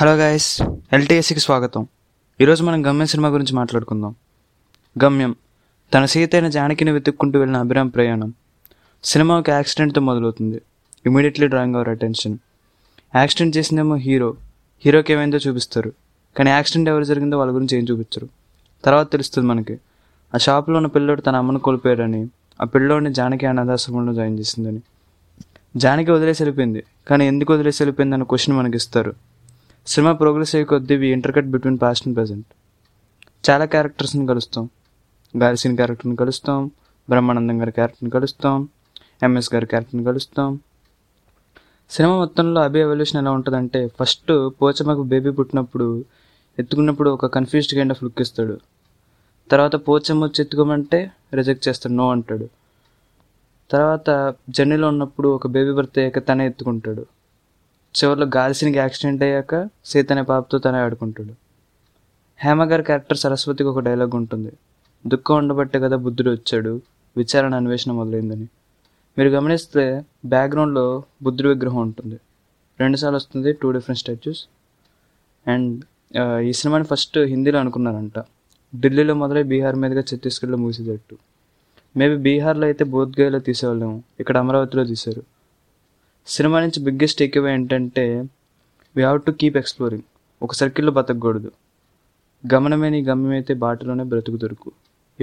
Hello guys, ఎల్టీఎస్కి స్వాగతం. ఈరోజు మనం గమ్యం సినిమా గురించి మాట్లాడుకుందాం. గమ్యం తన సీత అయిన జానకిని వెతుక్కుంటూ వెళ్ళిన అభిరామ్ ప్రయాణం. సినిమా ఒక యాక్సిడెంట్తో మొదలవుతుంది, immediately drawing our attention. Accident చేసిందేమో హీరోకి ఏమైందో చూపిస్తారు, కానీ యాక్సిడెంట్ ఎవరు జరిగిందో వాళ్ళ గురించి ఏం చూపించరు. తర్వాత తెలుస్తుంది మనకి, ఆ షాప్లో ఉన్న పిల్లోడు తన అమ్మను కోల్పోయారని, ఆ పిల్లోడిని జానకి అనాథాశ్రమంలో జాయిన్ చేసిందని. జానకి వదిలేసి వెళ్ళిపోయింది, కానీ ఎందుకు వదిలేసి వెళ్ళిపోయింది అన్న క్వశ్చన్ మనకి ఇస్తారు. సినిమా ప్రోగ్రెస్ అయ్యే కొద్దీ we intercut between past and present. చాలా క్యారెక్టర్స్ని కలుస్తాం. గాలిసీన్ క్యారెక్టర్ని కలుస్తాం, బ్రహ్మానందం గారి క్యారెక్టర్ని కలుస్తాం, MS గారి క్యారెక్టర్ని కలుస్తాం. సినిమా మొత్తంలో అభి ఎవల్యూషన్ ఎలా ఉంటుందంటే, ఫస్ట్ పోచమ్మకు బేబీ పుట్టినప్పుడు ఎత్తుకున్నప్పుడు ఒక కన్ఫ్యూజ్డ్ కైండ్ ఆఫ్ లుక్ ఇస్తాడు. తర్వాత పోచమ్మ వచ్చి ఎత్తుకోమంటే రిజెక్ట్ చేస్తాడు, నో అంటాడు. తర్వాత జర్నీలో ఉన్నప్పుడు ఒక బేబీ బర్త్ అయ్యాక తనే ఎత్తుకుంటాడు. చివరిలో గాలిసీన్కి యాక్సిడెంట్ అయ్యాక సీత అనే పాపతో తనే ఆడుకుంటాడు. హేమ గారి క్యారెక్టర్ సరస్వతికి ఒక డైలాగ్ ఉంటుంది, దుఃఖం ఉండబట్టే కదా బుద్ధుడు వచ్చాడు, విచారణ అన్వేషణ మొదలైందని. మీరు గమనిస్తే బ్యాక్గ్రౌండ్లో బుద్ధుడి విగ్రహం ఉంటుంది, 2 సార్లు వస్తుంది, 2 డిఫరెంట్ స్టాచ్యూస్. అండ్ ఈ సినిమాని ఫస్ట్ హిందీలో అనుకున్నారంట, ఢిల్లీలో మొదలై బీహార్ మీదుగా ఛత్తీస్గఢ్లో ముగిసేటట్టు. మేబీ బీహార్లో అయితే బోధ్ గయలో తీసేవాళ్ళేమో, ఇక్కడ అమరావతిలో తీశారు. సినిమా నుంచి బిగ్గెస్ట్ టేక్ అవే ఏంటంటే, we have to keep exploring, ఒక సర్కిల్లో బతకూడదు. గమనమే నీ గమ్యం అయితే బాటలోనే బ్రతుకు దొరుకు.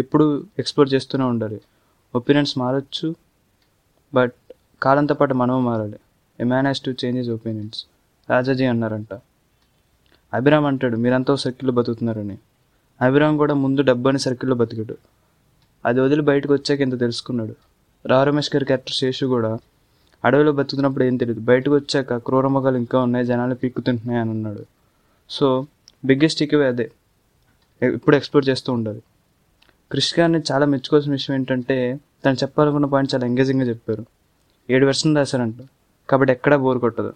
ఎప్పుడు ఎక్స్ప్లోర్ చేస్తూనే ఉండాలి. ఒపీనియన్స్ మారచ్చు, బట్ కాలంతో పాటు మనము మారాలి. A man has to change his opinions, Rajaji అన్నారంట. అభిరామ్ అంటాడు మీరంతా ఒక సర్కిల్లో బతుకుతున్నారని. అభిరామ్ కూడా ముందు డబ్బు అనే సర్కిల్లో బతికాడు, అది వదిలి బయటకు వచ్చాక ఇంత తెలుసుకున్నాడు. రమేష్కర్ క్యారెక్టర్ శేషు కూడా అడవిలో బతుకుతున్నప్పుడు ఏం తెలియదు, బయటకు వచ్చాక క్రూరమొగాలు ఇంకా ఉన్నాయి, జనాలు పీక్కుతుంటున్నాయి అని అన్నాడు. సో బిగ్గెస్ట్ టిక్ అవే అదే, ఇప్పుడు ఎక్స్ప్లోర్ చేస్తూ ఉండాలి. కృష్ణని చాలా మెచ్చుకోవాల్సిన విషయం ఏంటంటే, తను చెప్పాలనుకున్న పాయింట్ చాలా ఎంగేజింగ్గా చెప్పారు. 7 వెర్షన్లు రాశారంట, కాబట్టి ఎక్కడా బోర్ కొట్టదు.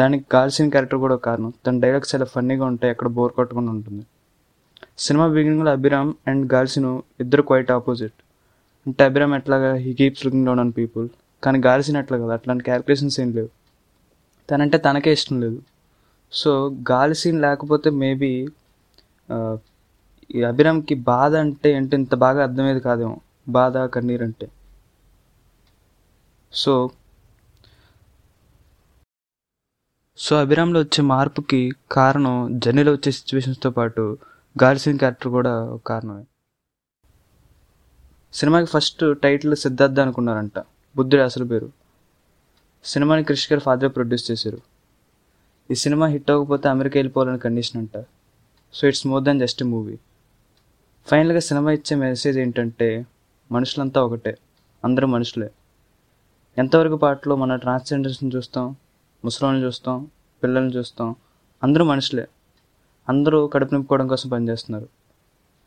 దానికి కాల్సిన క్యారెక్టర్ కూడా కారణం, తన డైలాగ్స్ చాలా ఫన్నీగా ఉంటాయి, ఎక్కడ బోర్ కొట్టకుండా ఉంటుంది. సినిమా బిగినింగ్లో అభిరామ్ అండ్ గాల్సిన్ ఇద్దరు క్వైట్ ఆపోజిట్. అంటే అభిరామ్ ఎట్లాగా he keeps looking down on people, కానీ గాలిసీన్ అట్లా కదా, అట్లాంటి క్యాలిక్యులేషన్స్ ఏం లేవు. తనంటే తనకే ఇష్టం లేదు. సో గాలిసీన్ లేకపోతే మేబీ అభిరామ్కి బాధ అంటే ఏంటో ఇంత బాగా అర్థమయ్యేది కాదేమో, బాధ కన్నీరు అంటే. సో అభిరామ్లో వచ్చే మార్పుకి కారణం జర్నీలో వచ్చే సిచ్యువేషన్స్తో పాటు గాలిసీన్ క్యారెక్టర్ కూడా కారణమే. సినిమాకి ఫస్ట్ టైటిల్ సిద్ధార్థ అనుకున్నారంట, బుద్ధుడి అసలు పేరు. సినిమాని క్రిషికర్ ఫాదరే ప్రొడ్యూస్ చేశారు. ఈ సినిమా హిట్ అవ్వకపోతే అమెరికా వెళ్ళిపోవాలని కండిషన్ అంట. So it's more than just movie. ఫైనల్గా సినిమా ఇచ్చే మెసేజ్ ఏంటంటే, మనుషులంతా ఒకటే, అందరూ మనుషులే. ఎంతవరకు పాటలో మన ట్రాన్స్జెండర్స్ని చూస్తాం, ముసలోని చూస్తాం, పిల్లల్ని చూస్తాం, అందరూ మనుషులే, అందరూ కడుపు నింపుకోవడం కోసం పనిచేస్తున్నారు.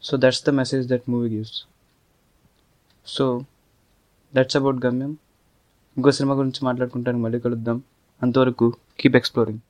So that's the message that movie gives. So that's about Gamyam. ఇంకో సినిమా గురించి మాట్లాడుకుంటాను, మళ్ళీ కలుద్దాం. అంతవరకు కీప్ ఎక్స్ప్లోరింగ్.